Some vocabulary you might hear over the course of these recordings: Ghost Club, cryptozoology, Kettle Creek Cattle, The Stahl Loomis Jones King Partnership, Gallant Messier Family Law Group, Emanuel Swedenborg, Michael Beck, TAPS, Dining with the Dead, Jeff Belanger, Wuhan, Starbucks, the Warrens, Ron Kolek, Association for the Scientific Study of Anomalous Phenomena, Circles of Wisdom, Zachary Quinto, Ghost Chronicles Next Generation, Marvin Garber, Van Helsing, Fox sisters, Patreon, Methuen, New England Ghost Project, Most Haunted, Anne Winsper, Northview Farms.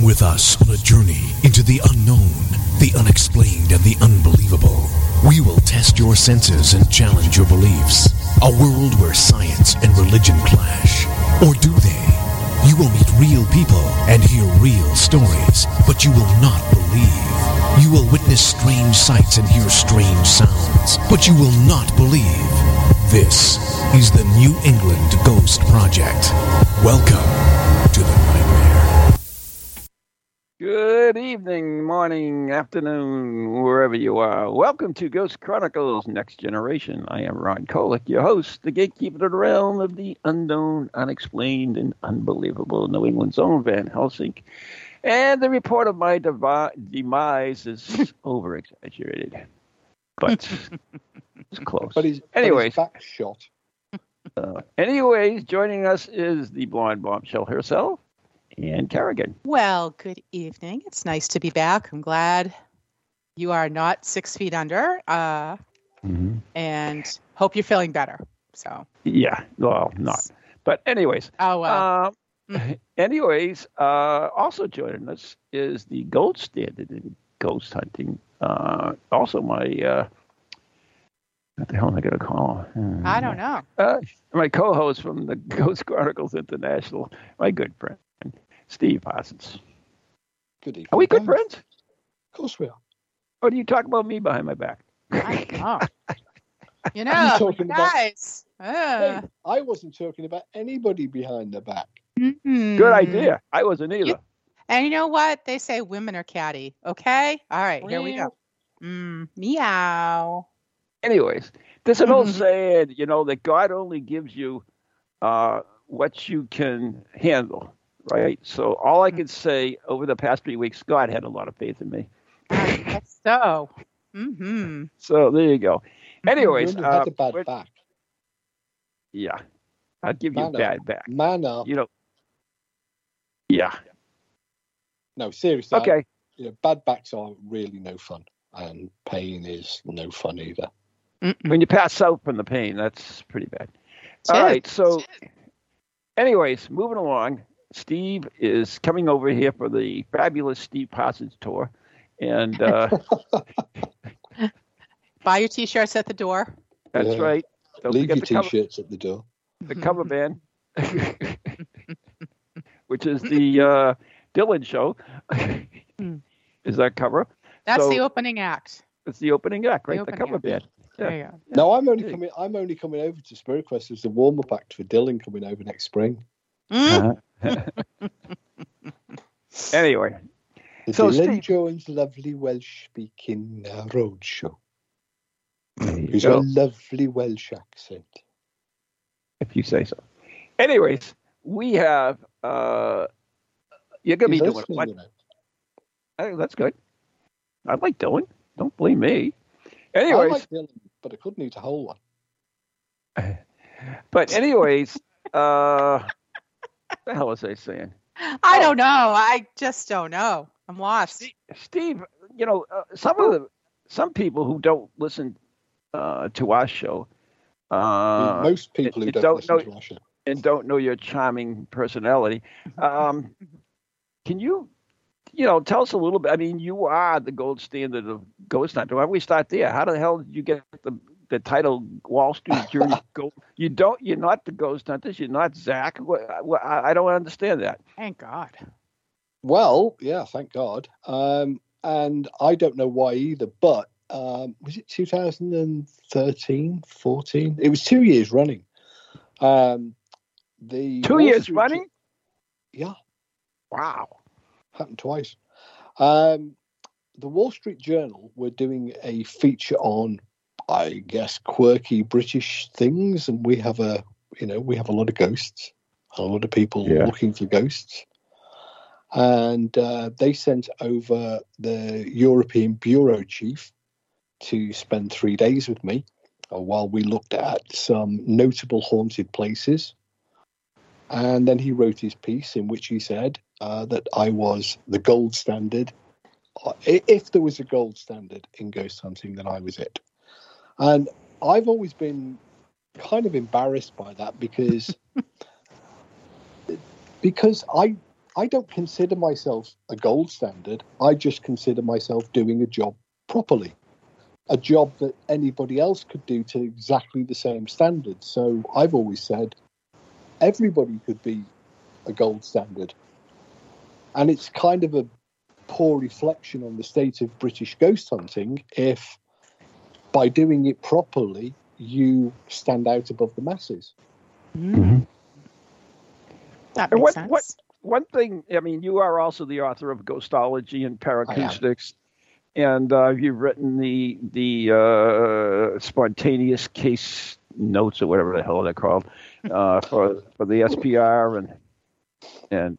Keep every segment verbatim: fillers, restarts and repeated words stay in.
Come with us on a journey into the unknown, the unexplained, and the unbelievable. We will test your senses and challenge your beliefs. A world where science and religion clash. Or do they? You will meet real people and hear real stories, but you will not believe. You will witness strange sights and hear strange sounds, but you will not believe. This is the New England Ghost Project. Welcome to the nightmare. Good evening, morning, afternoon, wherever you are. Welcome to Ghost Chronicles Next Generation. I am Ron Kolek, your host, the gatekeeper to the realm of the unknown, unexplained, and unbelievable. New England's own Van Helsing. And the report of my devi- demise is over-exaggerated, but it's close. But he's, anyways, but he's back shot. Uh, anyways, joining us is the blonde bombshell herself, Anne Kerrigan. Well, good evening. It's nice to be back. I'm glad you are not six feet under, uh, mm-hmm. and hope you're feeling better. So yeah, well, not. But anyways. Oh, well. Um, Anyways, uh, also joining us is the gold standard in ghost hunting. Uh, also, my uh, what the hell am I going to call? Hmm. I don't know. Uh, my co-host from the Ghost Chronicles International, my good friend Steve Parsons. Good evening. Are we good friends? Of course we are. Or do you talk about me behind my back? I know. You know, you guys. About, uh. hey, I wasn't talking about anybody behind the back. Mm-hmm. Good idea. I wasn't either. You, and you know what? They say women are catty. Okay? All right. Here we go. Mm, meow. Anyways, there's an old saying, you know, that God only gives you uh, what you can handle, right? So all I could say over the past three weeks, God had a lot of faith in me. I guess so. Mm-hmm. So there you go. Anyways. You uh, a bad back. Yeah. I'll give Man you a bad back. Man up. You know. Yeah. No, seriously. Okay. I, you know, bad backs are really no fun, and pain is no fun either. Mm-mm. When you pass out from the pain, that's pretty bad. That's All it. right. So, anyways, moving along. Steve is coming over here for the fabulous Steve Parsons tour, and uh, buy your t-shirts at the door. That's yeah. right. Don't Leave your t-shirts cover. at the door. The cover band, which is the uh, Dylan show, is that cover? That's so, the opening act. It's the opening act, right? The, the cover act. band. Yeah. yeah. No, I'm only coming. I'm only coming over to Spirit Quest as the warm-up act for Dylan coming over next spring. Mm. Uh-huh. Anyway, so Dylan Steve. Jones' lovely Welsh-speaking uh, road show. He's a lovely Welsh accent. If you say so. Anyways, we have, uh, you're going to be doing what? I think that's good. I like Dylan. Don't blame me. Anyways. I like Dylan, but I couldn't eat a whole one. But anyways, uh, what the hell was I saying? I don't know. I just don't know. I'm lost. Steve, you know, uh, some of the, some people who don't listen uh, to our show, Uh, most people who don't, don't listen know, to Russia and don't know your charming personality. Um, can you, you know, tell us a little bit? I mean, you are the gold standard of ghost hunting. Why don't we start there? How the hell did you get the the title Wall Street Journal? You don't. You're not the ghost hunters. You're not Zach. I, I don't understand that. Thank God. Well, yeah, thank God. Um, and I don't know why either, but. Um, was it two thousand thirteen, fourteen? It was two years running. Um, the two years running? Yeah. Wow. Happened twice. Um, the Wall Street Journal were doing a feature on, I guess, quirky British things. And we have a, you know, we have a lot of ghosts, a lot of people yeah. looking for ghosts. And uh, they sent over the European bureau chief to spend three days with me uh, while we looked at some notable haunted places. And then he wrote his piece in which he said uh, that I was the gold standard. If there was a gold standard in ghost hunting, then I was it. And I've always been kind of embarrassed by that because because I I don't consider myself a gold standard. I just consider myself doing a job properly, a job that anybody else could do to exactly the same standard. So I've always said everybody could be a gold standard. And it's kind of a poor reflection on the state of British ghost hunting if, by doing it properly, you stand out above the masses. Mm-hmm. That makes what, sense. What, one thing, I mean, you are also the author of Ghostology and Paracoustics, and uh, you've written the the uh, spontaneous case notes or whatever the hell they're called uh, for for the S P R and and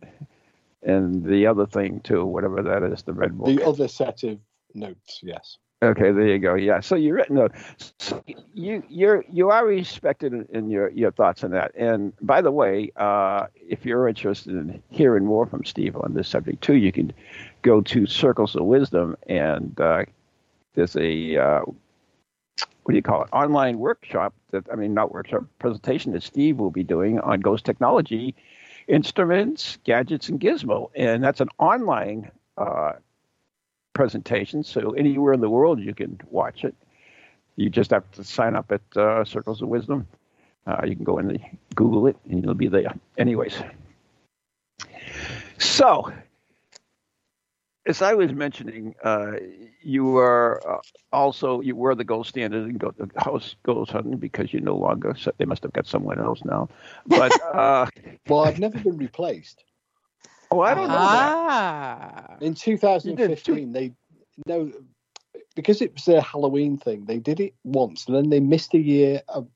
and the other thing too, whatever that is, the Red Book. The other set of notes, yes. Okay, there you go. Yeah, so you've written those. So you you're you are respected in, in your, your thoughts on that. And by the way, uh, if you're interested in hearing more from Steve on this subject too, you can go to Circles of Wisdom, and uh, there's a uh, what do you call it? Online workshop that I mean, not workshop presentation that Steve will be doing on ghost technology, instruments, gadgets, and gizmo, and that's an online uh, presentation, so anywhere in the world you can watch it. You just have to sign up at uh, Circles of Wisdom. Uh, you can go and Google it, and it'll be there. Anyways, so as I was mentioning, uh, you are uh, also you were the gold standard in go, house ghost hunting because you're no longer. So they must have got someone else now. But uh, well, I've never been replaced. Oh, I don't know ah. that. In two thousand fifteen, they no, because it was their Halloween thing. They did it once, and then they missed a year. Of,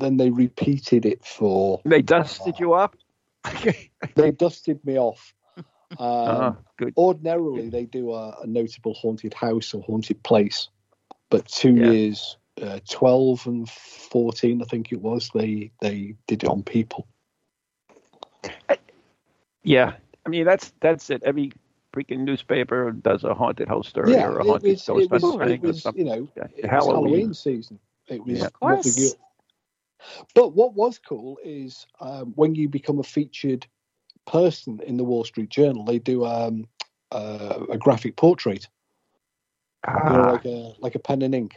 then they repeated it for. They dusted uh, you up. They dusted me off. Um, uh-huh. Good. Ordinarily, Good. They do a, a notable haunted house or haunted place, but two yeah. years, uh, twelve and fourteen, I think it was. They they did it on people. I, Yeah, I mean that's that's it. Every freaking newspaper does a haunted house story yeah, or a haunted it, ghost it was, it was, or something. You know, yeah, it was Halloween. Halloween season. It was. Yeah. Of course. But what was cool is um, when you become a featured person in the Wall Street Journal, they do um, uh, a graphic portrait, ah. you know, like a like a pen and ink,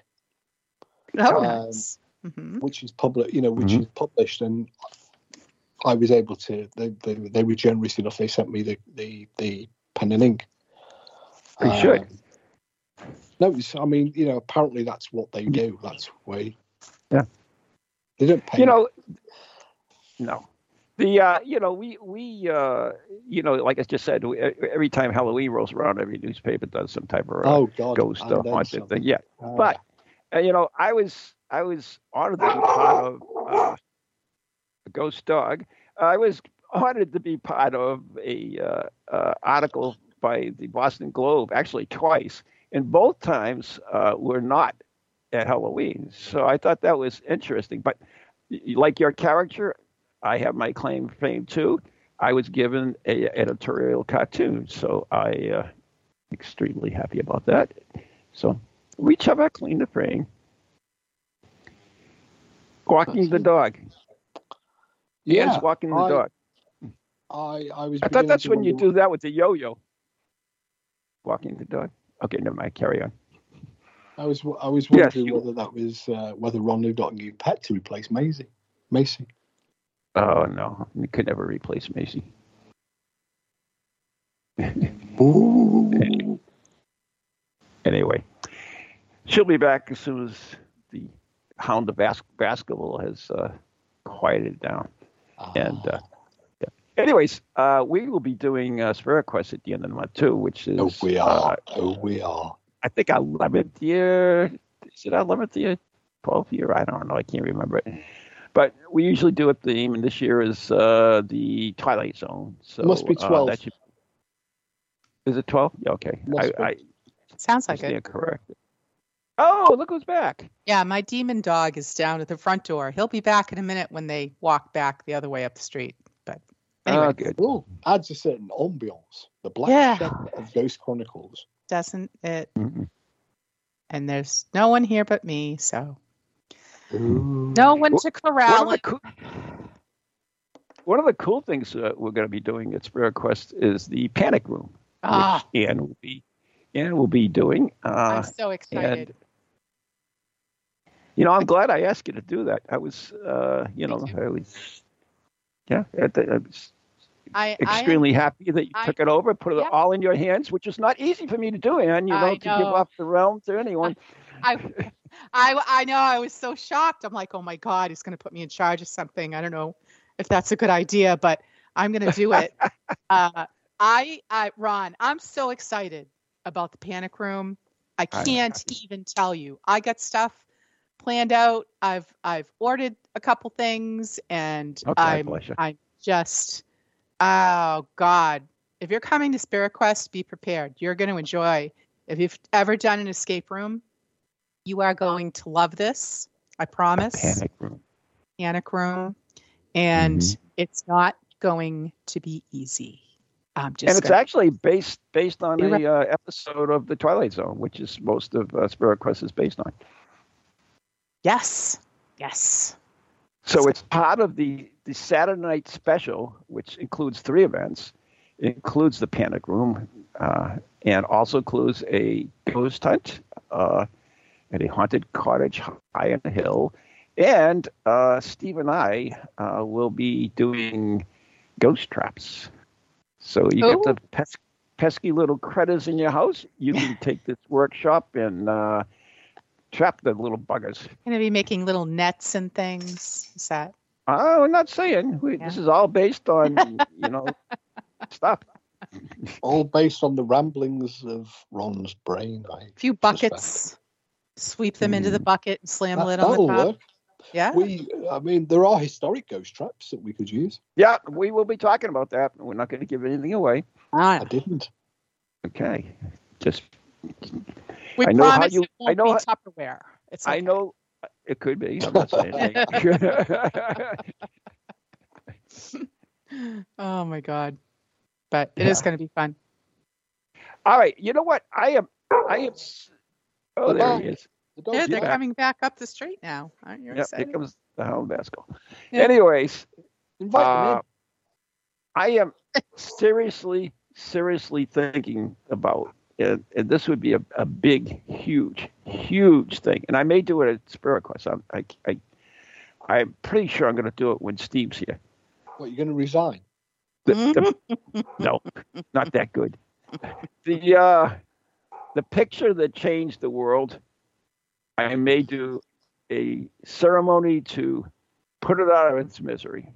oh, um, nice. mm-hmm. which is public. You know, which mm-hmm. is published and. I was able to. They, they they were generous enough. They sent me the the, the pen and ink. Are you um, sure? No, it's, I mean, you know, apparently that's what they do. That's why. Yeah. They don't pay. You know. No. The uh, you know we we uh, you know like I just said, we, every time Halloween rolls around, every newspaper does some type of uh, oh, God, ghost uh, haunted something. Thing. Yeah, uh, but uh, you know I was I was honored to be part of. Uh, Ghost Dog. Uh, I was honored to be part of a uh, uh, article by the Boston Globe, actually twice, and both times uh, were not at Halloween. So I thought that was interesting. But like your character, I have my claim to fame too. I was given an editorial cartoon, so I uh, extremely happy about that. So reach up, I clean the frame. Walking the dog. Yeah, yeah walking the I, dog. I I was. I thought that's when you do that with the yo-yo. Walking the dog. Okay, never mind. Carry on. I was I was wondering yes, whether that was uh, whether Ron had got a new pet to replace Maisie. Macy. Oh no, you could never replace Macy. Ooh. Anyway, she'll be back as soon as the hound of bas- basketball has uh, quieted down. And uh, yeah. anyways, uh, we will be doing uh, Spirit Quest at the end of the month too, which is oh we are uh, oh we are. I think our eleventh year. Is it our eleventh year? Twelfth year? I don't know. I can't remember it. But we usually do a theme, and this year is uh, the Twilight Zone. So it must be twelve. Uh, should... Is it twelve? Yeah, okay. I, I, Sounds like it. Correct. Oh, look who's back. Yeah, my demon dog is down at the front door. He'll be back in a minute when they walk back the other way up the street. But anyway. Uh, good. Ooh, adds a certain ambiance. The black yeah. shadow of Ghost Chronicles. Doesn't it? Mm-hmm. And there's no one here but me, so. Ooh. No one to corral. One of, the co- one of the cool things uh, we're going to be doing at Spirit Quest is the Panic Room, ah. which Anne will be, Anne will be doing. Uh, I'm so excited. And, you know, I'm glad I asked you to do that. I was, uh, you know, I was, yeah, I was I, extremely I, happy that you I, took it over, put it yeah. all in your hands, which is not easy for me to do, Anne, you know, know. to give up the realm to anyone. I, I I I know, I was so shocked. I'm like, oh my God, he's going to put me in charge of something. I don't know if that's a good idea, but I'm going to do it. uh, I, I, Ron, I'm so excited about the Panic Room. I can't I even tell you. I got stuff planned out. I've I've ordered a couple things, and okay, I'm I'm just oh God. If you're coming to Spirit Quest, be prepared. You're going to enjoy. If you've ever done an escape room, you are going to love this, I promise. A panic room. Panic room. And mm-hmm. it's not going to be easy. I'm just and it's gonna... actually based based on an uh, episode of The Twilight Zone, which is most of uh, Spirit Quest is based on. Yes. Yes. So it's, it's part of the, the Saturday night special, which includes three events. It includes the Panic Room uh, and also includes a ghost hunt, uh at a haunted cottage high on a hill. And uh, Steve and I uh, will be doing ghost traps. So you Ooh. get the pes- pesky little critters in your house. You can take this workshop and uh, trap the little buggers. Going to be making little nets and things. Is that? Oh, I'm not saying. We, yeah. This is all based on, you know, stuff. All based on the ramblings of Ron's brain. A few buckets. Suspect. Sweep them into the bucket and slam that, the lid on the top. Work. Yeah. We, I mean, there are historic ghost traps that we could use. Yeah, we will be talking about that. We're not going to give anything away. Ah. I didn't. Okay. Just. We I know promise how you, it won't I know be how, Tupperware. It's okay. I know it could be. I'm not saying anything. Oh, my God. But it yeah. is going to be fun. All right. You know what? I am. I am. Oh, the there dog. he is. The dog, yeah, they're yeah. coming back up the street now. Aren't you excited? Yep, here comes the hound basket. Yeah. Anyways, invite uh, them in. I am seriously, seriously thinking about, and, and this would be a, a big, huge, huge thing. And I may do it at Spirit Quest. I'm, I, I, I'm pretty sure I'm going to do it when Steve's here. What, you're going to resign? The, the, no, not that good. The, uh... The picture that changed the world, I may do a ceremony to put it out of its misery.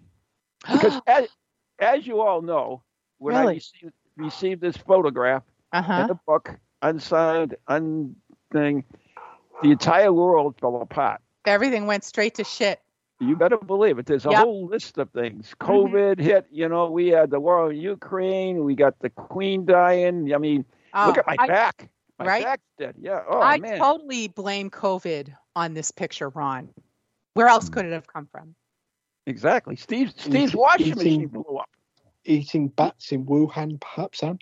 Because as, as you all know, when really? I received, received this photograph uh-huh. in the book, unsigned, un thing, the entire world fell apart. Everything went straight to shit. You better believe it. There's a yep. whole list of things. COVID mm-hmm. hit, you know, we had the war in Ukraine. We got the queen dying. I mean, oh, look at my I- back. My right? back's dead. Yeah. Oh, I man. totally blame COVID on this picture, Ron. Where else could it have come from? Exactly. Steve, Steve's washing eating, machine blew up. Eating bats in Wuhan, perhaps, Anne.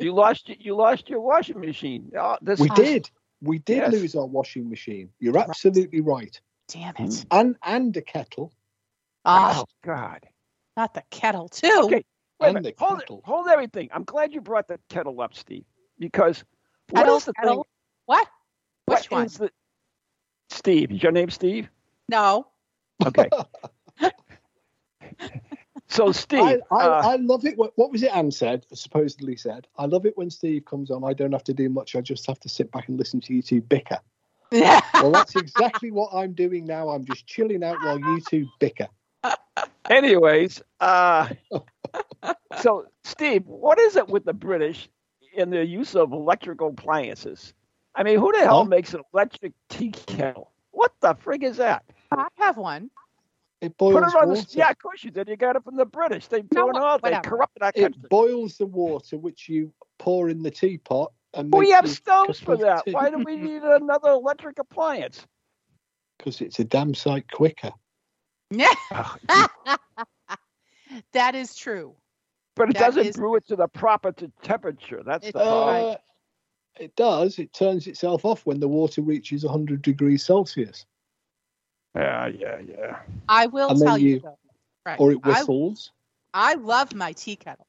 you lost You lost your washing machine. Oh, this we awesome. did. We did yes. lose our washing machine. You're right. absolutely right. Damn it. And, and a kettle. Oh, oh, God. Not the kettle, too. Okay. Wait and the hold, kettle. Hold everything. I'm glad you brought the kettle up, Steve. Because what kettle, is the kettle? Thing? What? Which what one? Is the... Steve. Is your name Steve? No. Okay. So Steve, I, I, uh, I love it. What, what was it Anne said? Supposedly said. I love it when Steve comes on. I don't have to do much. I just have to sit back and listen to you two bicker. Well, that's exactly what I'm doing now. I'm just chilling out while you two bicker. Anyways, uh, so Steve, what is it with the British? In the use of electrical appliances. I mean, who the hell makes an electric tea kettle? What the frig is that? I have one. It boils Put it on water. The, yeah, of course you did. You got it from the British. They do it all. They corrupted our country. It boils the water which you pour in the teapot. And we have stoves for that. Tea. Why do we need another electric appliance? Because it's a damn sight quicker. Yeah. That is true. But it that doesn't is, brew it to the proper to temperature. That's it, the problem. Uh, it does. It turns itself off when the water reaches one hundred degrees Celsius. Yeah, uh, yeah, yeah. I will and tell you, you though, Correct. Or it whistles. I, I love my tea kettle.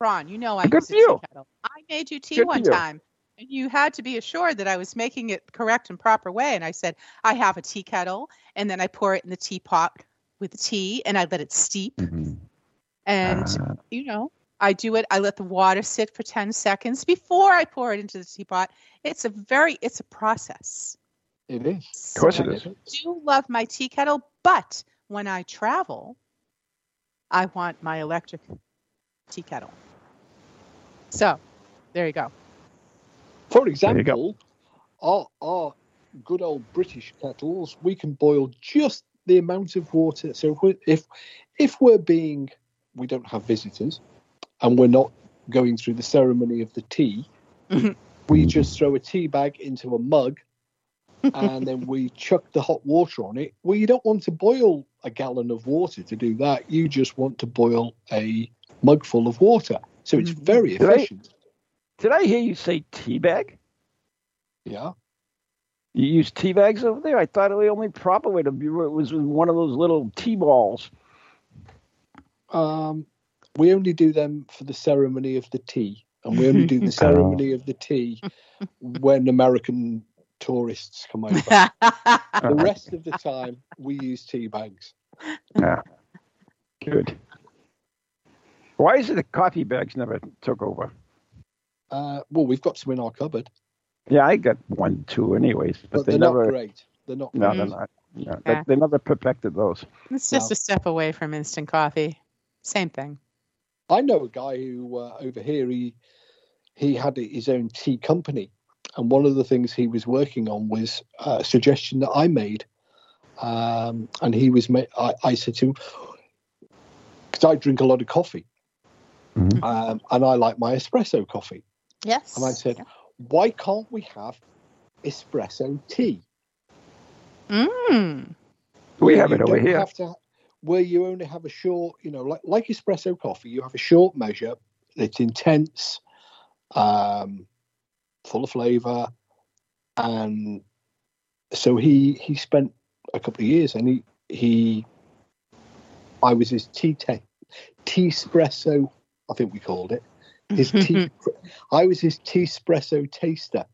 Ron, you know I use a tea kettle. I made you tea one time. And you had to be assured that I was making it correct and proper way. And I said, I have a tea kettle. And then I pour it in the teapot with the tea and I let it steep. Mm-hmm. And, uh, you know, I do it. I let the water sit for ten seconds before I pour it into the teapot. It's a very, it's a process. It is. So of course it is. I do love my tea kettle. But when I travel, I want my electric tea kettle. So there you go. For example, our, our good old British kettles, we can boil just the amount of water. So if we're, if, if we're being, we don't have visitors, and we're not going through the ceremony of the tea, mm-hmm. we just throw a tea bag into a mug, and then we chuck the hot water on it. Well, you don't want to boil a gallon of water to do that. You just want to boil a mug full of water. So it's very efficient. Did I hear you say teabag? Yeah. You use teabags over there? I thought the only proper way to do it was with one of those little tea balls. Um, we only do them for the ceremony of the tea. And we only do the ceremony oh. of the tea when American tourists come over. The rest of the time, we use teabags. Yeah. Good. Why is it the coffee bags never took over? Uh, well, we've got some in our cupboard. Yeah, I got one, two, anyways. But, but they they're never, not great. They're not. No, great. they're not. No, okay. they, they never perfected those. It's just no. a step away from instant coffee. Same thing. I know a guy who uh, over here he he had his own tea company, and one of the things he was working on was a suggestion that I made, um, and he was. Ma- I, I said to him, because I drink a lot of coffee, mm-hmm. um, and I like my espresso coffee. Yes. And I said, yeah. why can't we have espresso tea? Mm. We have it over here. Have to, where you only have a short, you know, like, like espresso coffee, you have a short measure. It's intense, um, full of flavor. And so he, he spent a couple of years and he, he I was his tea te- teespresso, I think we called it. His tea, I was his teespresso taster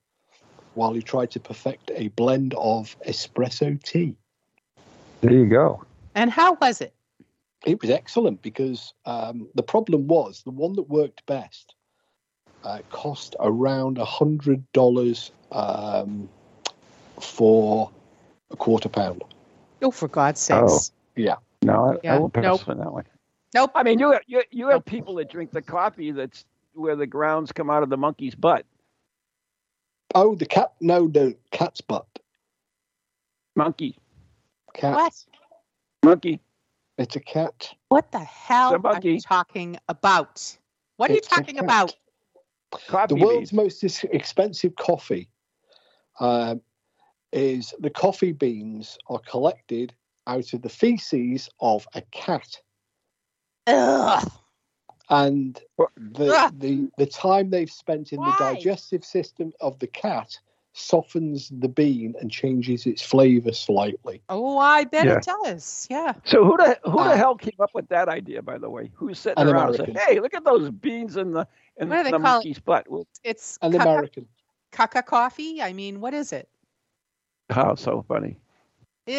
while he tried to perfect a blend of espresso tea. There you go. And how was it? It was excellent because um, the problem was the one that worked best uh, cost around one hundred dollars um, for a quarter pound. Oh, for God's sakes. Oh. Yeah. No, I, yeah. I will pass nope. on that one. Nope. I mean, you you, you have nope. people that drink the coffee that's where the grounds come out of the monkey's butt. Oh, the cat? No, the cat's butt. Monkey. Cat. What? Monkey. It's a cat. What the hell are you talking about? What are it's you talking about? Coffee the world's beans. Most expensive coffee uh, is the coffee beans are collected out of the feces of a cat. Ugh. And the, the the time they've spent in Why? the digestive system of the cat softens the bean and changes its flavor slightly. Oh, I bet yeah. it does. Yeah. So who the who uh, the hell came up with that idea? By the way, who's sitting an around American. And saying, "Hey, look at those beans in the in what the monkey's butt"? Well, it's an caca, American caca coffee. I mean, what is it? Oh, so funny. Ew.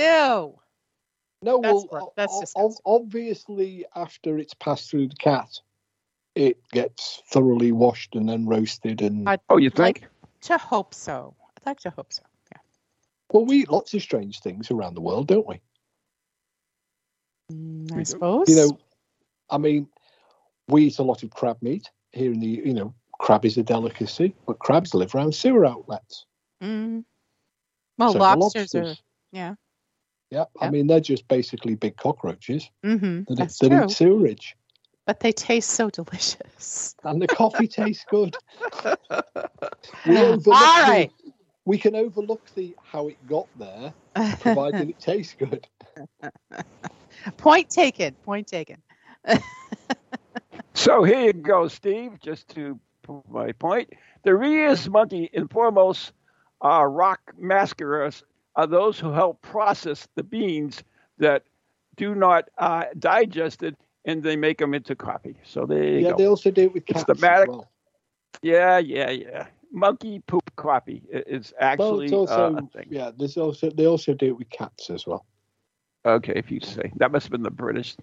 No, that's, well, that's o- obviously after it's passed through the cat, it gets thoroughly washed and then roasted. And I'd oh, you think? Like to hope so. I'd like to hope so. Yeah. Well, we eat lots of strange things around the world, don't we? Mm, I we suppose. Do. You know, I mean, we eat a lot of crab meat here in the. You know, crab is a delicacy, but crabs live around sewer outlets. Mm. Well, so lobsters, lobsters are. Yeah. Yeah, I yep. mean, they're just basically big cockroaches mm-hmm. that, That's that eat sewerage. But they taste so delicious. And the coffee tastes good. We overlook All right. the, we can overlook the how it got there, provided it tastes good. Point taken, point taken. So here you go, Steve, just to prove my point. The Rheus monkey and foremost uh, rock masquerers are those who help process the beans that do not uh, digest it, and they make them into coffee. So there you yeah, go. Yeah, they also do it with cats as well. Yeah, yeah, yeah. Monkey poop coffee is actually well, it's also, uh, a thing. Yeah, there's also, they also do it with cats as well. Okay, if you say. That must have been the British.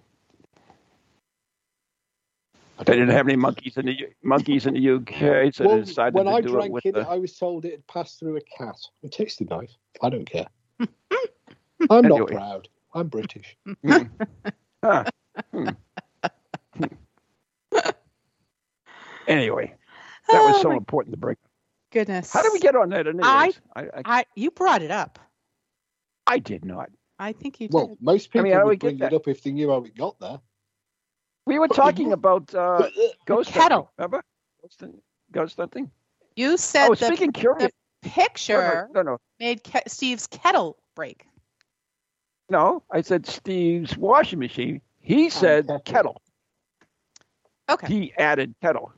They didn't have any monkeys in the monkeys in the U K, so well, they decided when to I do drank it with it, the... I was told it had passed through a cat. It tasted nice. I don't care. I'm anyway. Not proud. I'm British. Mm. Huh. Hmm. Hmm. Anyway, that was oh, so important to bring. Goodness. How did we get on that? Anyways? I, I, I, I, you brought it up. I did not. I think you did. Well, most people I mean, would bring it up if they knew how it got there. We were talking about uh, ghost hunting. Remember? Ghost hunting? You said oh, the, the picture no, no, no. made Ke- Steve's kettle break. No, I said Steve's washing machine. He said okay. kettle. Okay. He added kettle.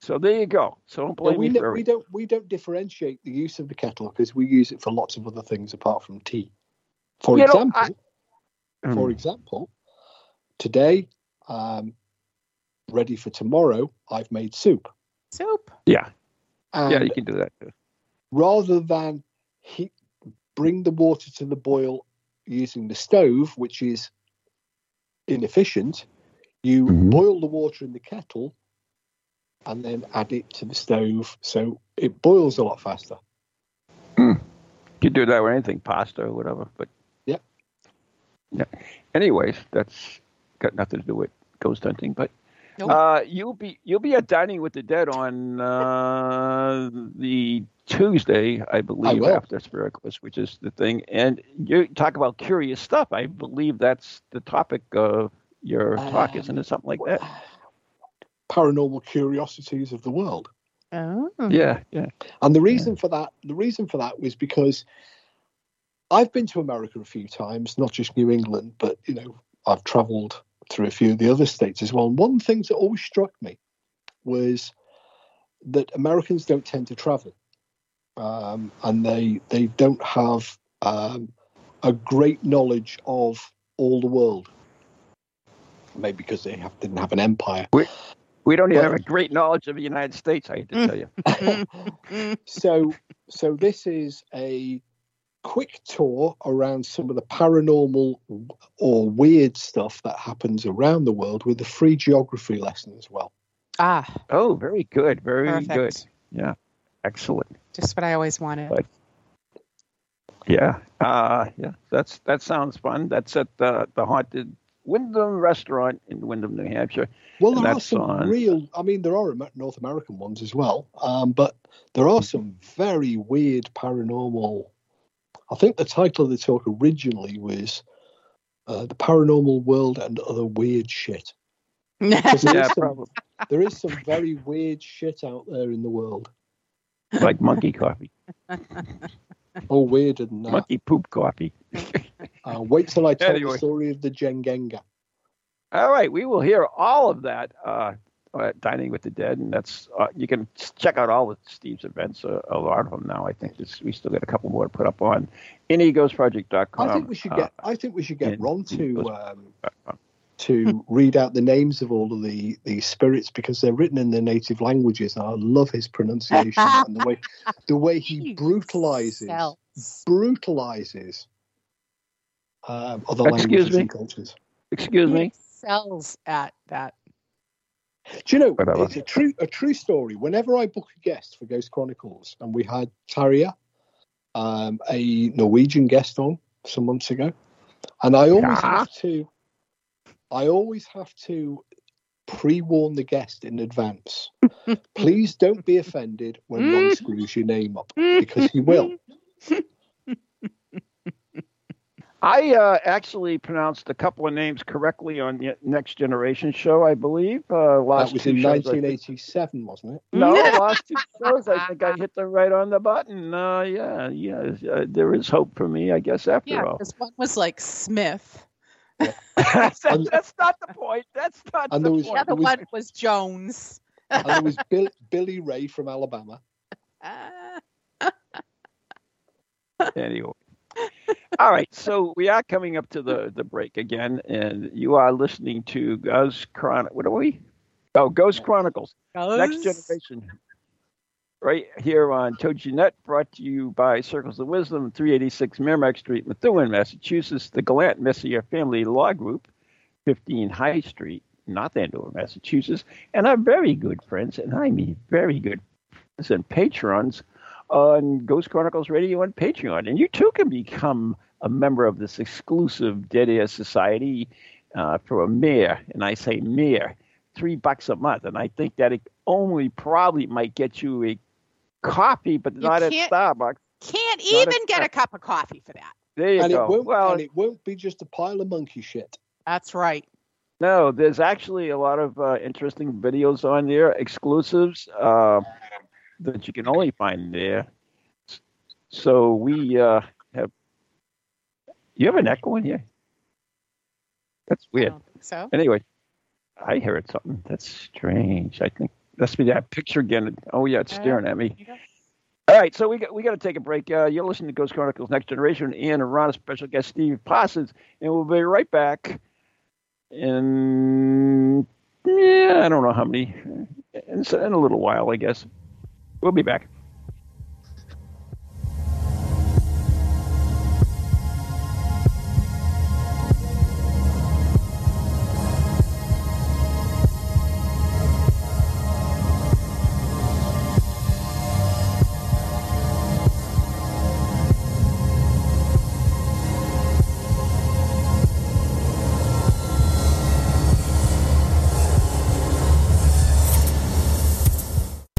So there you go. So don't blame no, we me for we don't we don't differentiate the use of the kettle because we use it for lots of other things apart from tea. For you example, know, I, for mm. example, today. Um, ready for tomorrow, I've made soup. Soup? Yeah. And yeah, you can do that too. Rather than heat, bring the water to the boil using the stove, which is inefficient, you mm-hmm. boil the water in the kettle and then add it to the stove so it boils a lot faster. Mm. You can do that with anything, pasta or whatever. But yeah. Yeah. Anyways, that's got nothing to do with ghost hunting, but nope. uh, you'll be you'll be at Dining with the Dead on uh, the Tuesday, I believe, I after Spirit Quest, which is the thing. And you talk about curious stuff. I believe that's the topic of your um, talk, isn't it? Something like that. Paranormal curiosities of the world. Oh, yeah, yeah. And the reason yeah. for that, the reason for that was because I've been to America a few times, not just New England, but you know, I've travelled through a few of the other states as well. And one of the things that always struck me was that Americans don't tend to travel. Um, and they they don't have um, a great knowledge of all the world. Maybe because they have, didn't have an empire. We, we don't even but, have a great knowledge of the United States, I hate to tell you. so So this is a quick tour around some of the paranormal or weird stuff that happens around the world with a free geography lesson as well. Ah. Oh, very good. Very Perfect. good. Yeah. Excellent. Just what I always wanted. But, yeah. Uh, yeah. That's That sounds fun. That's at the, the Haunted Windham Restaurant in Windham, New Hampshire. Well, there are some on... real, I mean, there are North American ones as well, um, but there are some very weird paranormal. I think the title of the talk originally was uh, The Paranormal World and Other Weird Shit. yeah, there is, some, there is some very weird shit out there in the world. Like monkey coffee. Oh, weirder than that. Monkey poop coffee. uh, wait till I tell anyway. the story of the Jengenga. All right, we will hear all of that uh, at Dining with the Dead, and that's uh, you can check out all of Steve's events, uh, a lot of them now. I think this, we still got a couple more to put up on In Egos Project dot com. I think we should get. Uh, I think we should get in, Ron to um, to read out the names of all of the, the spirits because they're written in their native languages. And I love his pronunciation and the way the way he brutalizes brutalizes uh, other languages and cultures. Excuse me. He excels at that. Do you know, Whatever. it's a true a true story. Whenever I book a guest for Ghost Chronicles, and we had Tarja, um, a Norwegian guest on some months ago, and I always yeah. have to, I always have to pre-warn the guest in advance. Please don't be offended when Ron screws your name up, because he will. I uh, actually pronounced a couple of names correctly on the Next Generation show, I believe. Uh, last that was in shows, nineteen eighty-seven, wasn't it? No, last two shows, I think I hit the right on the button. Uh, yeah, yeah, uh, there is hope for me, I guess, after yeah, all. Yeah, because one was like Smith. Yeah. that's, that's not the point. That's not the was, point. The other was, one was Jones. And there was Bill, Billy Ray from Alabama. Anyway. All right, so we are coming up to the, the break again, and you are listening to Ghost Chronicles. What are we? Oh, Ghost Chronicles, Ghost? Next Generation, right here on TojiNet, brought to you by Circles of Wisdom, three eighty-six Merrimack Street, Methuen, Massachusetts, the Gallant Messier Family Law Group, fifteen High Street, North Andover, Massachusetts, and our very good friends, and I mean very good friends and patrons on Ghost Chronicles Radio and Patreon. And you too can become a member of this exclusive Dead Air Society uh, for a mere, and I say mere, three bucks a month. And I think that it only probably might get you a coffee, but you not at Starbucks. Can't not even get a cup of coffee for that. There you and go. It won't, well, and it won't be just a pile of monkey shit. That's right. No, there's actually a lot of uh, interesting videos on there, exclusives uh, that you can only find there. So we uh, have. You have an echo in here? That's weird. I don't think so. Anyway, I heard something. That's strange. I think that's me. That picture again. Oh yeah, it's staring at me. All right, so we got, we got to take a break. Uh, you're listening to Ghost Chronicles Next Generation, Anne and Ron, special guest Steve Parsons, and we'll be right back. In, yeah, I don't know how many, in, in a little while, I guess. We'll be back.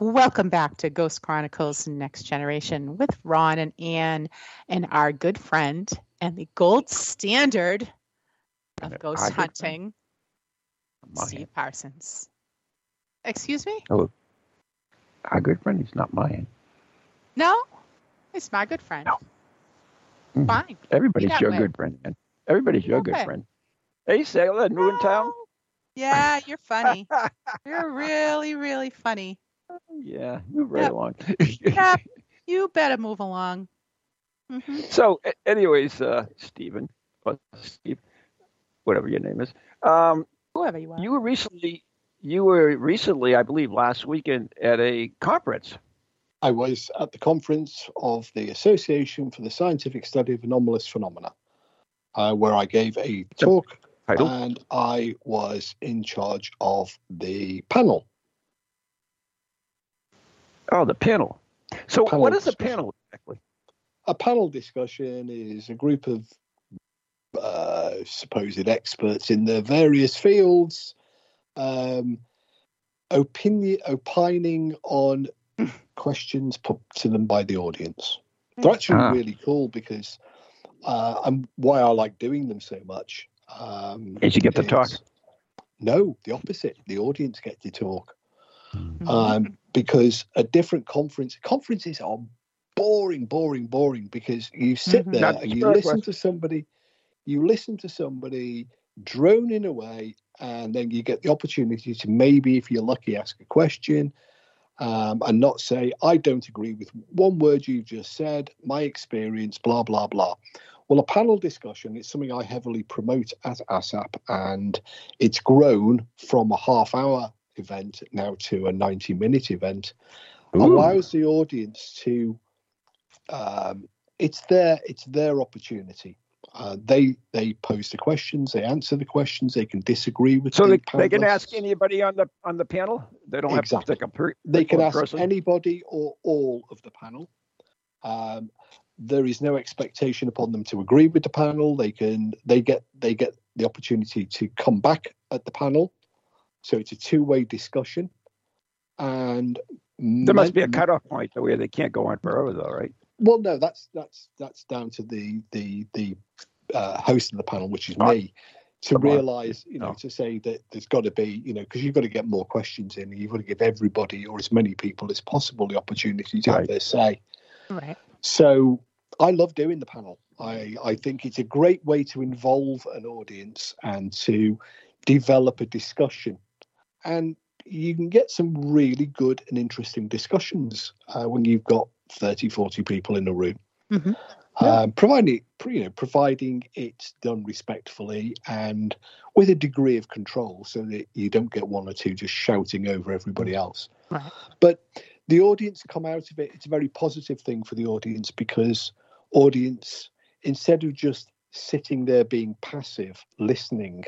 Welcome back to Ghost Chronicles Next Generation with Ron and Anne and our good friend and the gold standard of ghost hunting, Steve Parsons. Excuse me? Oh, our good friend is not mine. No, it's my good friend. No. Fine. Everybody's you your win. Good friend, man. Everybody's your okay. good friend. Hey, sailor, new in town? Yeah, you're funny. You're really, really funny. Yeah, move right yep. along. Yep. You better move along. Mm-hmm. So, anyways, uh, Stephen, or Steve, whatever your name is, um, whoever you are, you were recently, you were recently, I believe, last weekend at a conference. I was at the conference of the Association for the Scientific Study of Anomalous Phenomena, uh, where I gave a talk, I and I was in charge of the panel. Oh, the panel. So panel what is a panel exactly? A panel discussion is a group of uh, supposed experts in their various fields um, opinion, opining on questions put to them by the audience. They're actually ah. really cool because uh, and why I like doing them so much. Um, Did you get to talk? No, the opposite. The audience get to talk. Mm-hmm. Um, because a different conference, conferences are boring, boring, boring because you sit mm-hmm. there That's and you listen question. to somebody, you listen to somebody droning away, and then you get the opportunity to maybe, if you're lucky, ask a question. Um, and not say, I don't agree with one word you've just said, my experience, blah, blah, blah. Well, a panel discussion is something I heavily promote at A S A P, and it's grown from a half-hour event now to a ninety-minute event. Ooh. Allows the audience to, um, it's their it's their opportunity. Uh, they they pose the questions, they answer the questions, they can disagree with. So the they, they can ask anybody on the on the panel. They don't exactly. have to pick a per, They can ask person. anybody or all of the panel. Um, there is no expectation upon them to agree with the panel. They can they get they get the opportunity to come back at the panel. So it's a two way discussion. And there must be a cutoff point where they can't go on forever, though, right? Well, no, that's that's that's down to the the the uh, host of the panel, which is oh, me, to realise, you know, no. to say that there's got to be, you know, because you've got to get more questions in, and you've got to give everybody or as many people as possible the opportunity to right. have their say. Right. So I love doing the panel. I, I think it's a great way to involve an audience and to develop a discussion. And you can get some really good and interesting discussions uh, when you've got thirty, forty people in a room, mm-hmm. yeah. um, providing, you know, providing it's done respectfully and with a degree of control so that you don't get one or two just shouting over everybody else. Right. But the audience come out of it. It's a very positive thing for the audience because audience, instead of just sitting there being passive, listening,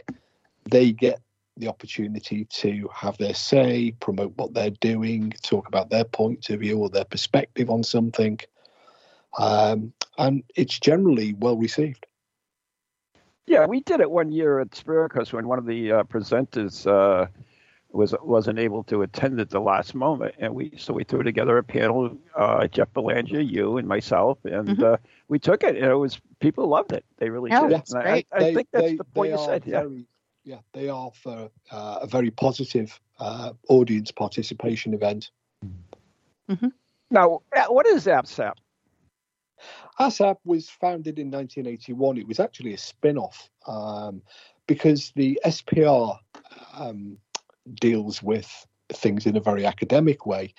they get the opportunity to have their say, promote what they're doing, talk about their point of view or their perspective on something. Um, and it's generally well received. Yeah, we did it one year at Spirit Quest when one of the uh, presenters uh, was, wasn't able to attend at the last moment. And we so we threw together a panel, uh, Jeff Belanger, you and myself, and mm-hmm. uh, we took it. And it was, people loved it. They really oh, did. That's great. I, I they, think that's they, the point you said. Yeah. Very, Yeah, they are for uh, a very positive uh, audience participation event. Mm-hmm. Now, what is A S A P? A S A P was founded in nineteen eighty-one. It was actually a spin-off um, because the S P R um, deals with things in a very academic way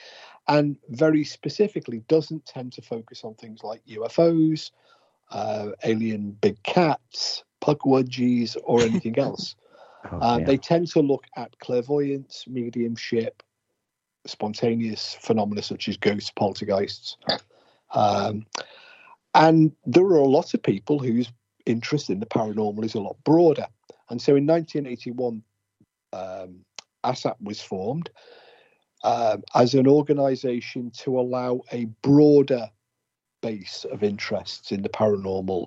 and very specifically doesn't tend to focus on things like U F Os, uh, alien big cats, pugwudgies, or anything else. Oh, uh, they tend to look at clairvoyance, mediumship, spontaneous phenomena such as ghosts, poltergeists. Um, and there are a lot of people whose interest in the paranormal is a lot broader. And so in nineteen eighty-one, um, A S A P was formed uh, as an organization to allow a broader base of interests in the paranormal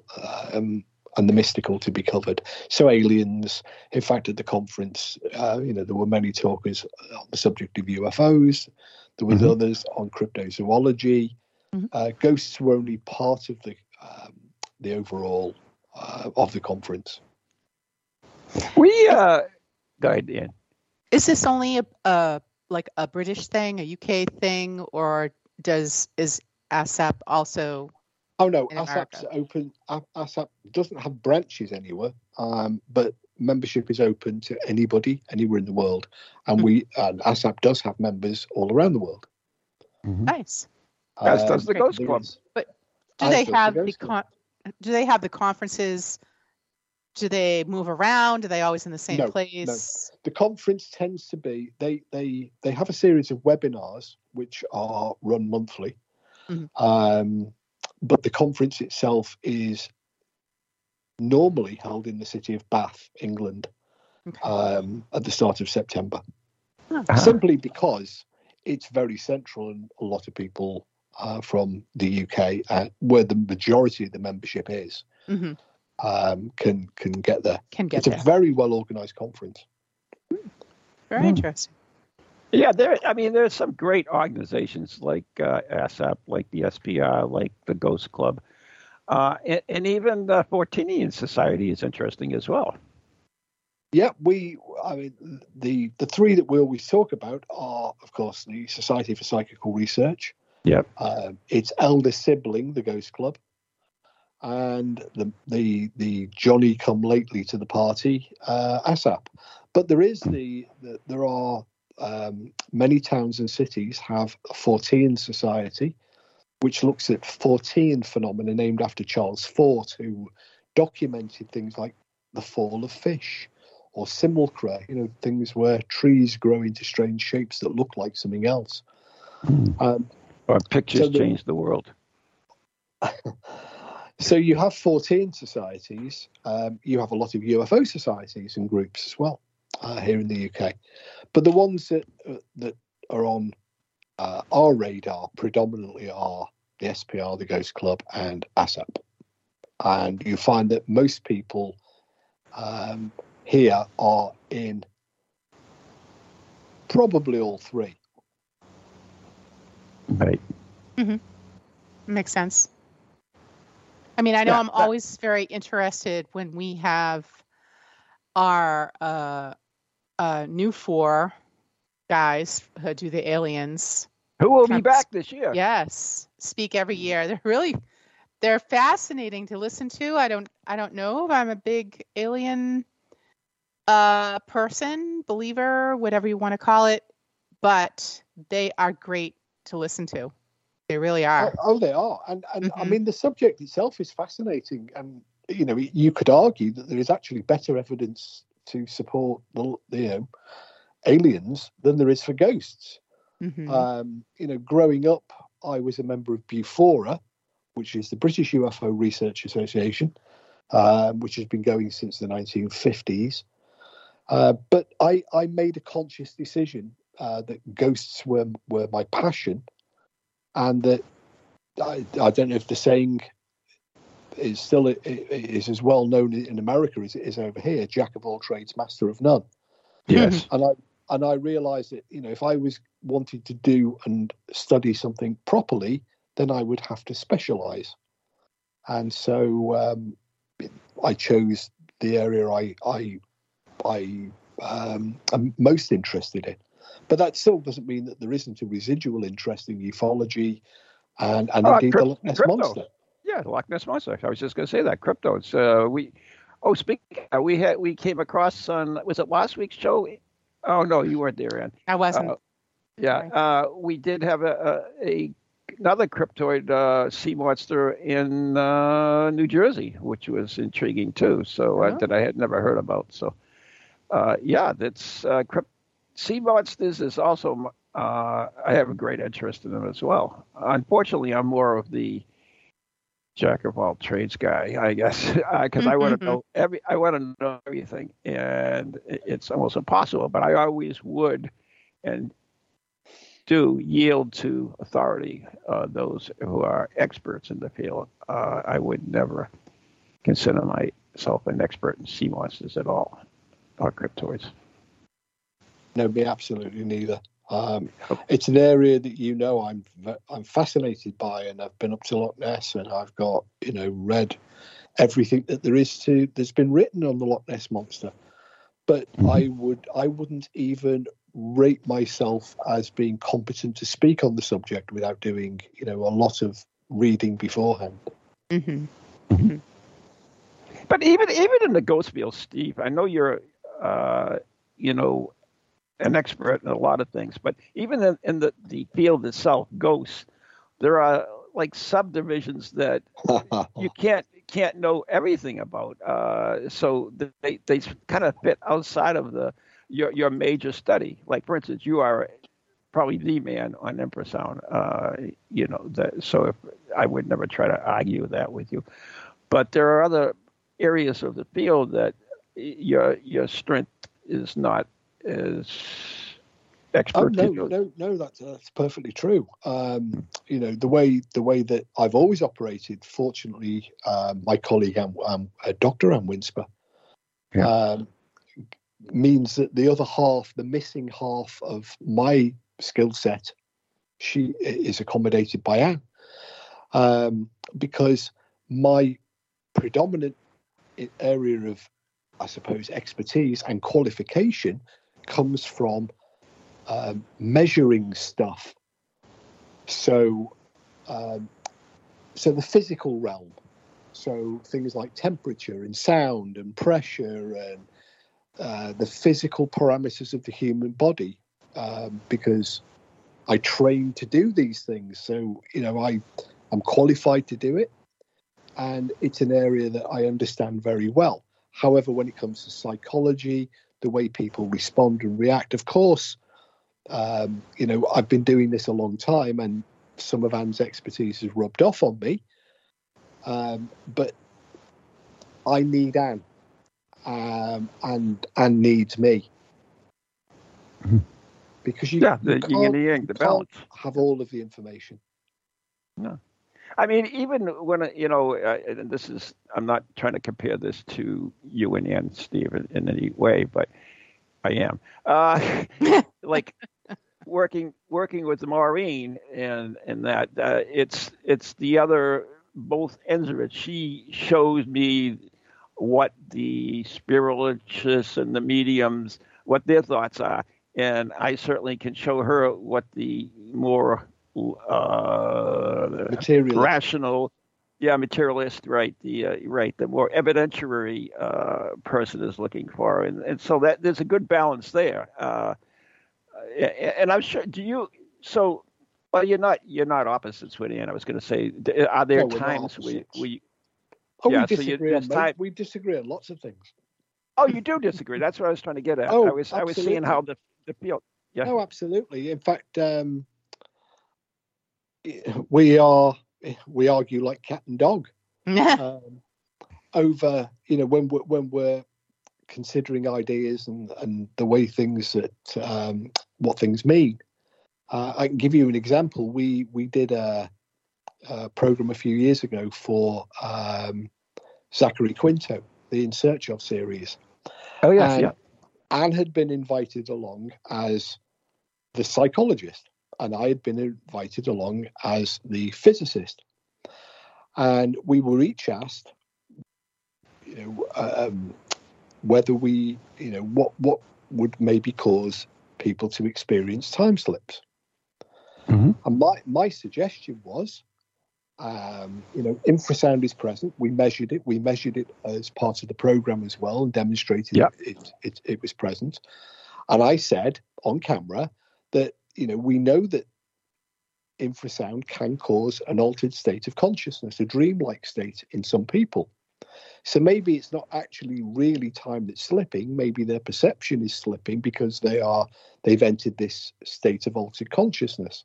um and the mystical to be covered. So aliens, in fact, at the conference, uh, you know, there were many talkers on the subject of U F Os. There was mm-hmm. others on cryptozoology. Mm-hmm. Uh, ghosts were only part of the um, the overall uh, of the conference. We uh, go ahead, Ian. Is this only a, a like a British thing, a U K thing, or does is A S A P also? Oh, no, A S A P's open. A S A P doesn't have branches anywhere, um, but membership is open to anybody, anywhere in the world. And mm-hmm. we and A S A P does have members all around the world. Mm-hmm. Nice. Um, As does the Ghost Club. But do they have the con- do they have the conferences? Do they move around? Are they always in the same no, place? No. The conference tends to be, they, they, they have a series of webinars, which are run monthly. Mm-hmm. Um But the conference itself is normally held in the city of Bath, England, okay. um, at the start of September, uh-huh. simply because it's very central and a lot of people uh, from the U K, uh, where the majority of the membership is, mm-hmm. um, can can get there. Can get it's there. A very well organised conference. Very mm. interesting. Yeah, there. I mean, there's some great organizations like uh, A S A P, like the S P R, like the Ghost Club, uh, and, and even the Fortean Society is interesting as well. Yeah, we. I mean, the the three that we always talk about are, of course, the Society for Psychical Research. Yeah, uh, its elder sibling, the Ghost Club, and the the the Johnny come lately to the party, uh, A S A P. But there is the, the there are. Um, many towns and cities have a Fortean Society, which looks at Fortean phenomena named after Charles Fort, who documented things like the fall of fish or simulacra, you know, things where trees grow into strange shapes that look like something else. Um, Our pictures so the, change the world. So you have Fortean societies. Um, you have a lot of U F O societies and groups as well. Uh, here in the U K, but the ones that uh, that are on uh, our radar predominantly are the S P R, the Ghost Club, and A S A P. And you find that most people um, here are in probably all three. Right. Mm-hmm. Makes sense. I mean, I know yeah, I'm that- always very interested when we have our uh, uh, new four guys who do the aliens. Who will Trump's, be back this year? Yes, speak every year. They're really, they're fascinating to listen to. I don't, I don't know if I'm a big alien uh, person, believer, whatever you want to call it, but they are great to listen to. They really are. Oh, oh they are, and and mm-hmm. I mean the subject itself is fascinating and. You know, you could argue that there is actually better evidence to support the you know, aliens than there is for ghosts. Mm-hmm. Um, you know, growing up, I was a member of BUFORA, which is the British U F O Research Association, um, which has been going since the nineteen fifties. Uh, but I, I made a conscious decision uh, that ghosts were were my passion, and that I, I don't know if the saying. Is still it is as well known in America as it is over here. Jack of all trades, master of none. Yes, and I and I realised that you know if I was wanted to do and study something properly, then I would have to specialise. And so um, I chose the area I I I um, am most interested in. But that still doesn't mean that there isn't a residual interest in ufology, and and oh, indeed crypt- the Loch Ness Monster. Yeah, the Loch Ness Monster. I was just going to say that crypto. It's uh, we. Oh, speaking, of, we had we came across on was it last week's show? Oh no, you weren't there, Anne. I wasn't. Uh, yeah, uh, we did have a, a, a another cryptoid uh, sea monster in uh, New Jersey, which was intriguing too. So uh, oh. that I had never heard about. So uh, yeah, that's uh, crypt sea monsters is also. Uh, I have a great interest in them as well. Unfortunately, I'm more of the Jack of all trades guy, I guess, because uh, I want to know every, I want to know everything, and it's almost impossible. But I always would, and do yield to authority. Uh, those who are experts in the field, uh, I would never consider myself an expert in sea monsters at all, or cryptoids. No, me absolutely neither. Um, it's an area that you know I'm I'm fascinated by, and I've been up to Loch Ness, and I've got you know read everything that there is to that's been written on the Loch Ness Monster. But I would I wouldn't even rate myself as being competent to speak on the subject without doing you know a lot of reading beforehand. Mm-hmm. Mm-hmm. But even even in the ghost field, Steve, I know you're uh, you know. an expert in a lot of things, but even in, in the, the field itself, ghosts, there are like subdivisions that you can't can't know everything about. Uh, so they they kind of fit outside of the your your major study. Like for instance, you are probably the man on infrasound. Uh, you know, that, so if, I would never try to argue that with you. But there are other areas of the field that your your strength is not. Is expert. Oh, no, no, no, that's, that's perfectly true. Um, you know, the way the way that I've always operated, fortunately, um, my colleague, um, um, Doctor Anne Winsper, yeah. um, means that the other half, the missing half of my skill set, she is accommodated by Anne, um, because my predominant area of, I suppose, expertise and qualification comes from um, measuring stuff. So, um, so the physical realm, so things like temperature and sound and pressure and uh, the physical parameters of the human body, um, because I trained to do these things. So, you know, I, I'm qualified to do it. And it's an area that I understand very well. However, when it comes to psychology, the way people respond and react, of course, um, you know, I've been doing this a long time and some of Anne's expertise has rubbed off on me. Um, but I need Anne, um, and Anne needs me. Mm-hmm. Because you, yeah, the you can't, the yang, the balance. Can't have all of the information. No. I mean, even when, you know, uh, and this is, I'm not trying to compare this to you and Ann, Steve, in, in any way, but I am. Uh, like working working with Maureen and, and that, uh, it's it's the other, both ends of it. She shows me what the spiritualists and the mediums, what their thoughts are. And I certainly can show her what the more uh, rational, yeah, materialist, right? The uh, right, the more evidentiary uh, person is looking for, and, and so that there's a good balance there. Uh, and I'm sure. Do you? So, well, you're not you're not opposites, Winnie. And I was going to say, are there no, times we we? Oh, yeah, we disagree. So on time... We disagree on lots of things. Oh, you do disagree. That's what I was trying to get at. Oh, I was absolutely. I was seeing how the. Appeal. Yeah. No, absolutely. In fact, um, we are we argue like cat and dog um, over, you know, when we're, when we're considering ideas and, and the way things that um, what things mean. Uh, I can give you an example. We we did a, a program a few years ago for um, Zachary Quinto, the In Search Of series. Oh yes, and, yeah. Anne had been invited along as the psychologist, and I had been invited along as the physicist. And we were each asked, you know, um, whether we, you know, what what would maybe cause people to experience time slips. Mm-hmm. And my, my suggestion was, um, you know, infrasound is present. We measured it. We measured it as part of the program as well and demonstrated yep. it, it it was present. And I said on camera that, you know, we know that infrasound can cause an altered state of consciousness, a dreamlike state in some people. So maybe it's not actually really time that's slipping. Maybe their perception is slipping because they are, they've entered this state of altered consciousness.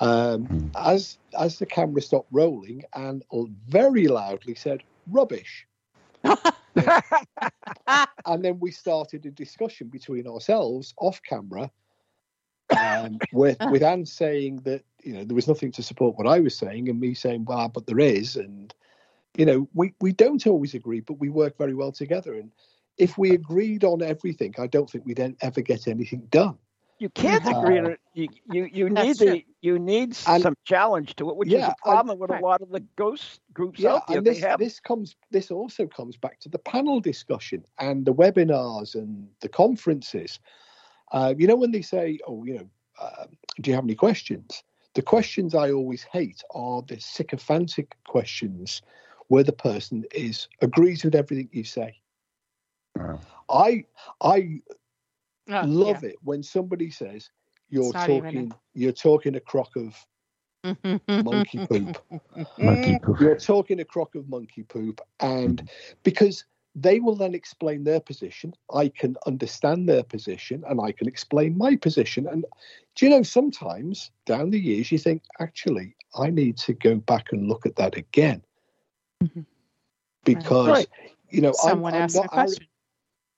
Um, as as the camera stopped rolling, Anne very loudly said, "Rubbish," and then we started a discussion between ourselves off camera, um, with with Anne saying that, you know, there was nothing to support what I was saying, and me saying, "Well, but there is," and, you know, we we don't always agree, but we work very well together, and if we agreed on everything, I don't think we'd ever get anything done. You can't agree on it. You you, you need the, you need and, some challenge to it, which yeah, is a problem and, with a lot of the ghost groups yeah, out there. And this, they have... this comes this also comes back to the panel discussion and the webinars and the conferences. Uh, you know, when they say, "Oh, you know, uh, do you have any questions?" The questions I always hate are the sycophantic questions, where the person is agrees with everything you say. Wow. I I. Oh, Love yeah. it when somebody says you're talking you're talking a crock of monkey poop. Monkey poop. You're talking a crock of monkey poop, and because they will then explain their position, I can understand their position, and I can explain my position. And do you know, sometimes down the years you think, actually, I need to go back and look at that again. Mm-hmm. Because right. you know, someone I'm, asked I'm not a question.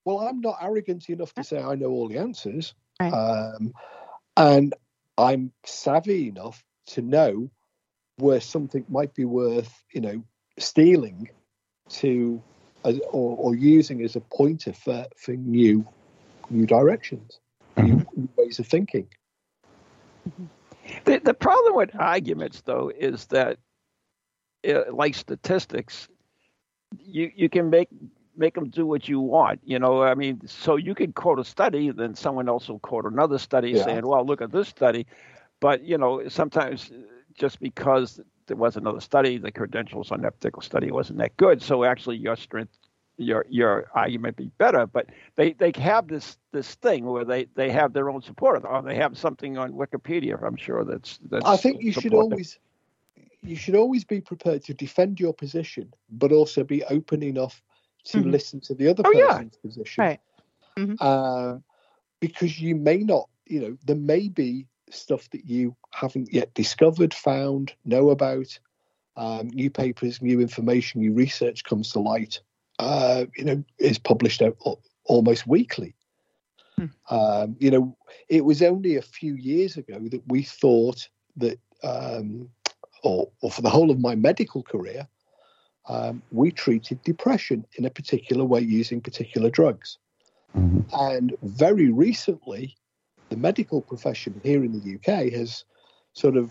Well, I'm not arrogant enough to say I know all the answers. Right. Um, and I'm savvy enough to know where something might be worth, you know, stealing to or, or using as a pointer for, for new new directions, mm-hmm. new ways of thinking. The, the problem with arguments, though, is that, uh, like statistics, you, you can make make them do what you want. You know, I mean, so you can quote a study, then someone else will quote another study yeah. saying, well, look at this study. But, you know, sometimes just because there was another study, the credentials on that particular study wasn't that good. So actually your strength, your your argument be better. But they, they have this this thing where they, they have their own support, or they have something on Wikipedia, I'm sure, that's that's I think you supportive. should always you should always be prepared to defend your position, but also be open enough to mm-hmm. listen to the other oh, person's yeah. position. Right. Mm-hmm. Uh, because you may not, you know, there may be stuff that you haven't yet discovered, found, know about, um, new papers, new information, new research comes to light, uh, you know, is published out almost weekly. Hmm. Um, you know, it was only a few years ago that we thought that, um, or, or for the whole of my medical career, Um, we treated depression in a particular way using particular drugs. Mm-hmm. And very recently, the medical profession here in the U K has sort of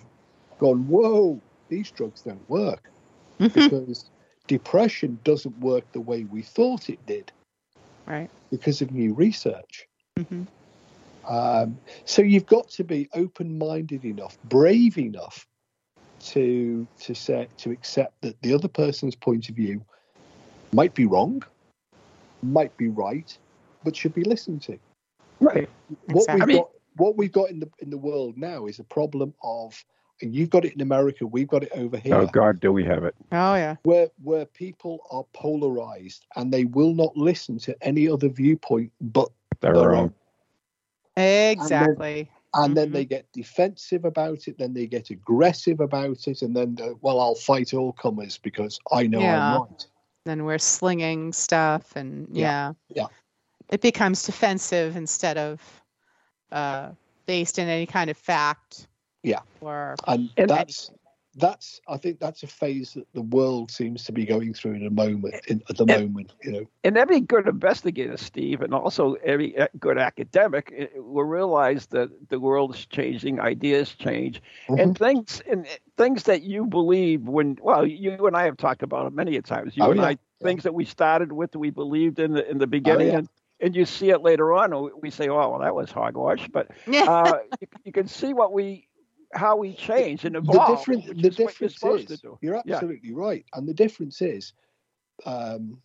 gone, whoa, these drugs don't work. Mm-hmm. Because depression doesn't work the way we thought it did. Right. Because of new research. Mm-hmm. Um, so you've got to be open-minded enough, brave enough, to to say, to accept that the other person's point of view might be wrong, might be right, but should be listened to. Right. What exactly. we've I mean, got what we've got in the in the world now is a problem of, and you've got it in America, we've got it over here. Oh God, do we have it? Oh yeah. Where where people are polarized and they will not listen to any other viewpoint but their own. Exactly. And And then mm-hmm. they get defensive about it, then they get aggressive about it, and then, well, I'll fight all comers because I know yeah. I'm right. Then we're slinging stuff, and yeah. yeah. yeah. It becomes defensive instead of uh, based in any kind of fact. Yeah. Or and that's, that's, I think that's a phase that the world seems to be going through in a moment, in, at the and, moment, you know. And every good investigator, Steve, and also every good academic will realize that the world is changing, ideas change, mm-hmm. and things and things that you believe when, well, you and I have talked about it many a times. You oh, and yeah. I, things yeah. that we started with, we believed in the, in the beginning, oh, yeah. and, and you see it later on, and we say, oh, well, that was hogwash, but uh, you, you can see what we, how we change and evolve. The difference, the difference is, to do. You're absolutely yeah. right. And the difference is, um,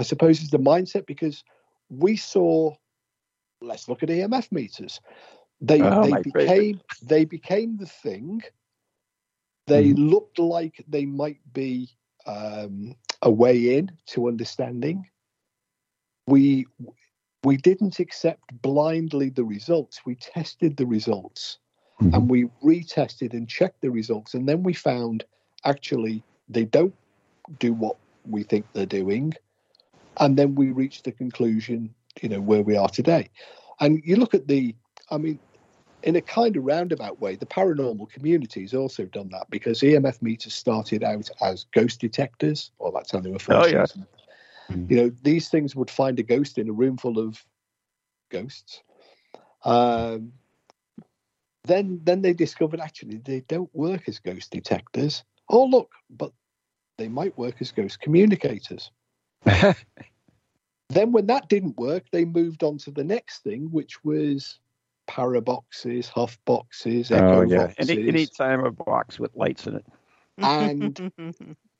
I suppose, is the mindset, because we saw, let's look at E M F meters. They oh, they became favorite. they became the thing. They mm. looked like they might be um, a way in to understanding. We we didn't accept blindly the results. We tested the results. And we retested and checked the results. And then we found, actually, they don't do what we think they're doing. And then we reached the conclusion, you know, where we are today. And you look at the, I mean, in a kind of roundabout way, the paranormal community has also done that, because E M F meters started out as ghost detectors. Or that's how they were first. Oh, yeah. You know, these things would find a ghost in a room full of ghosts. Um Then then they discovered, actually, they don't work as ghost detectors. Oh, look, but they might work as ghost communicators. Then when that didn't work, they moved on to the next thing, which was paraboxes, huff boxes, echo oh, yeah. boxes. Any, any time a box with lights in it. And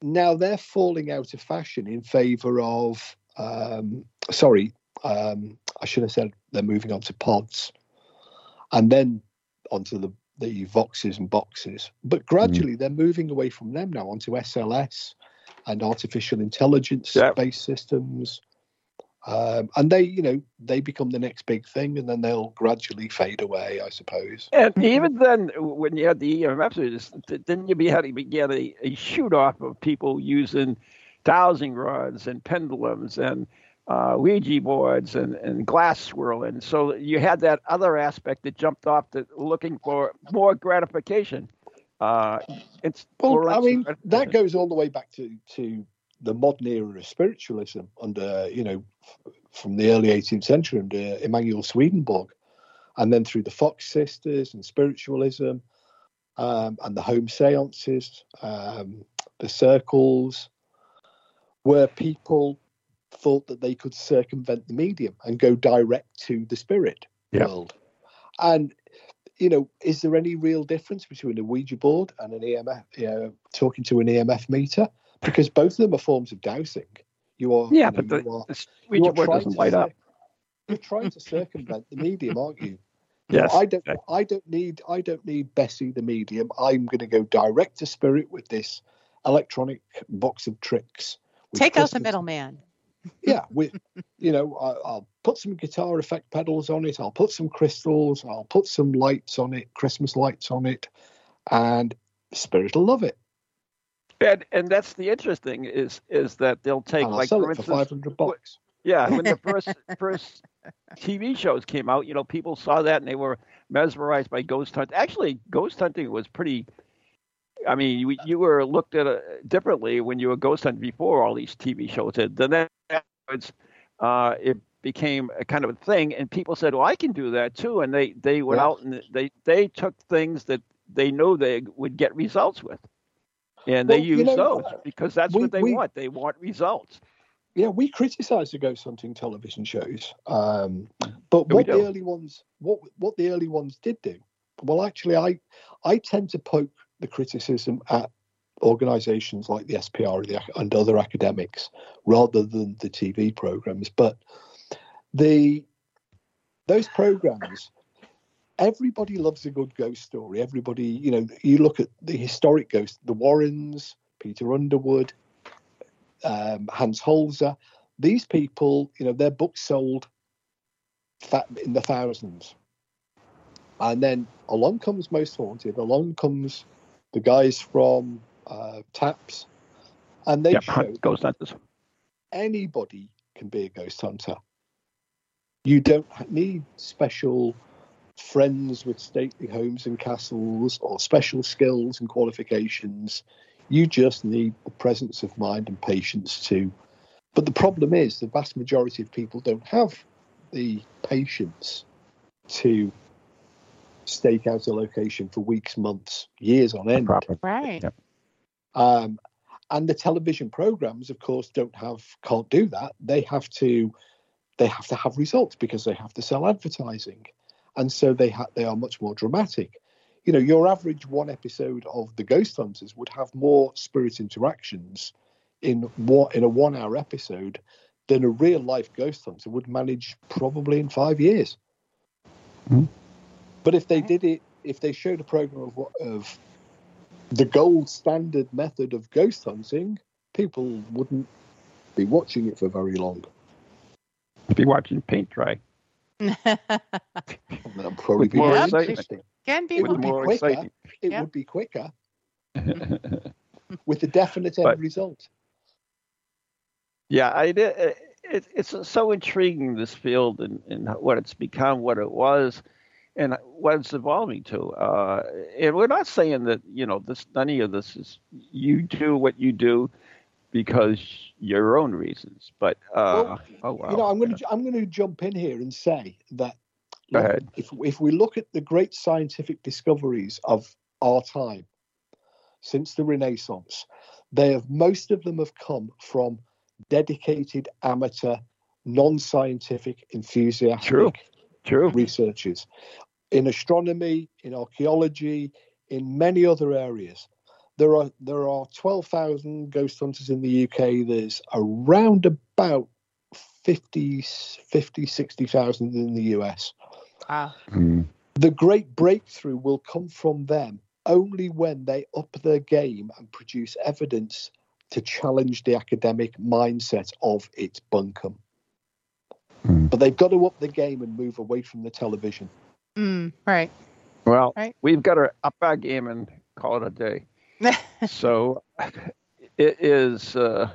now they're falling out of fashion in favour of, um, sorry, um, I should have said they're moving on to pods. And then onto the, the voxes and boxes. But gradually mm. they're moving away from them now onto S L S and artificial intelligence yep. based systems. Um, and they, you know, they become the next big thing, and then they'll gradually fade away, I suppose. And even then, when you had the E M F, then you began a, a shoot off of people using dowsing rods and pendulums and Uh, Ouija boards and, and glass swirling. So you had that other aspect that jumped off to looking for more gratification. Uh, it's well, I mean, that goes all the way back to, to the modern era of spiritualism under, you know, f- from the early eighteenth century under Emanuel Swedenborg, and then through the Fox sisters and spiritualism, um, and the home seances, um, the circles, where people thought that they could circumvent the medium and go direct to the spirit yeah. world. And, you know, is there any real difference between a Ouija board and an E M F, you know, talking to an E M F meter? Because both of them are forms of dowsing. You are, yeah, you know, but the, you are, the Ouija you board doesn't light up. You're trying to circumvent the medium, aren't you? Yes. I don't. Exactly. I don't need. I don't need Bessie the medium. I'm going to go direct to spirit with this electronic box of tricks. Take Christmas. Out the middleman. Yeah, with you know, I, I'll put some guitar effect pedals on it. I'll put some crystals. I'll put some lights on it. Christmas lights on it, and spirit will love it. And and that's the interesting is is that they'll take and I'll like sell for, it for instance, five hundred bucks. Yeah, when the first first T V shows came out, you know, people saw that and they were mesmerized by ghost hunting. Actually, ghost hunting was pretty. I mean, you, you were looked at uh, differently when you were ghost hunting before all these T V shows did. Then afterwards, uh, it became a kind of a thing, and people said, "Well, I can do that too," and they they went yeah. out and they they took things that they knew they would get results with, and well, they used you know, those because that's we, what they we, want. They want results. Yeah, we criticise the ghost hunting television shows, um, but what the early ones, what what the early ones did do? Well, actually, I I tend to poke the criticism at organisations like the S P R and other academics rather than the T V programmes. But the those programmes, everybody loves a good ghost story. Everybody, you know, you look at the historic ghosts, the Warrens, Peter Underwood. Um, Hans Holzer, these people, you know, their books sold in the thousands. And then along comes Most Haunted, along comes the guys from uh, TAPS, and they yep, show ghost hunters. Anybody can be a ghost hunter. You don't need special friends with stately homes and castles or special skills and qualifications. You just need the presence of mind and patience to. But the problem is the vast majority of people don't have the patience to stake out a location for weeks, months, years on end. Right. Um, and the television programs, of course, don't have, can't do that. They have to, they have to have results because they have to sell advertising. And so they ha- they are much more dramatic. You know, your average one episode of The Ghost Hunters would have more spirit interactions in what in a one-hour episode than a real-life ghost hunter would manage probably in five years. Mm-hmm. But if they did it, if they showed a program of, of the gold standard method of ghost hunting, people wouldn't be watching it for very long. Be watching paint dry. That'd probably be more exciting. Can be it would be quicker. Exciting. It yep. would be quicker with a definite end but, result. Yeah, I did. It, it's so intriguing, this field, and, and what it's become, what it was, and what it's evolving to. Uh, and we're not saying that you know this. None of this is you do what you do because your own reasons. But uh, well, oh wow, you know, I'm going to I'm going to jump in here and say that. If if we look at the great scientific discoveries of our time, since the Renaissance, they have most of them have come from dedicated amateur, non-scientific, enthusiastic True. True. researchers in astronomy, in archaeology, in many other areas. There are there are twelve thousand ghost hunters in the U K. There's around about fifty, sixty thousand in the U S. Ah. Mm. The great breakthrough will come from them only when they up their game and produce evidence to challenge the academic mindset of it's bunkum. Mm. But they've got to up the game and move away from the television. Mm, right. Well, right. We've got to up our game and call it a day. So it is uh,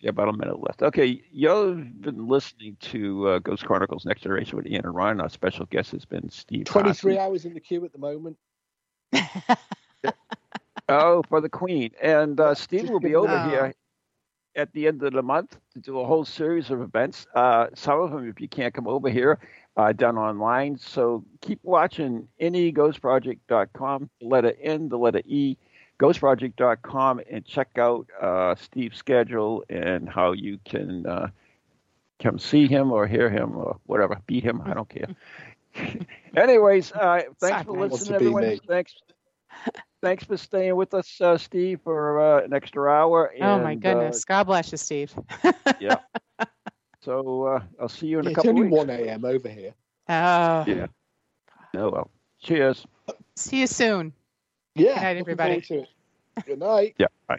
yeah, about a minute left. Okay, y'all have been listening to uh, Ghost Chronicles Next Generation with Ian and Ron. Our special guest has been Steve Parsons. twenty-three hours in the queue at the moment. Oh, for the Queen. And uh, Steve will be over oh. here. at the end of the month to do a whole series of events. Uh, some of them, if you can't come over here, uh, done online. So keep watching In E Ghost Project dot com, the letter N, the letter E, Ghost Project dot com, and check out uh, Steve's schedule and how you can uh, come see him or hear him or whatever, beat him. I don't care. Anyways, uh, thanks for listening, everyone. Thanks. Thanks for staying with us, uh, Steve, for uh, an extra hour. And, oh, my goodness. Uh, God bless you, Steve. Yeah. So uh, I'll see you in yeah, a couple of weeks. It's only one a m over here. Oh. Yeah. Oh, well. Cheers. See you soon. Yeah. Good night, everybody. Good night. Yeah. Bye.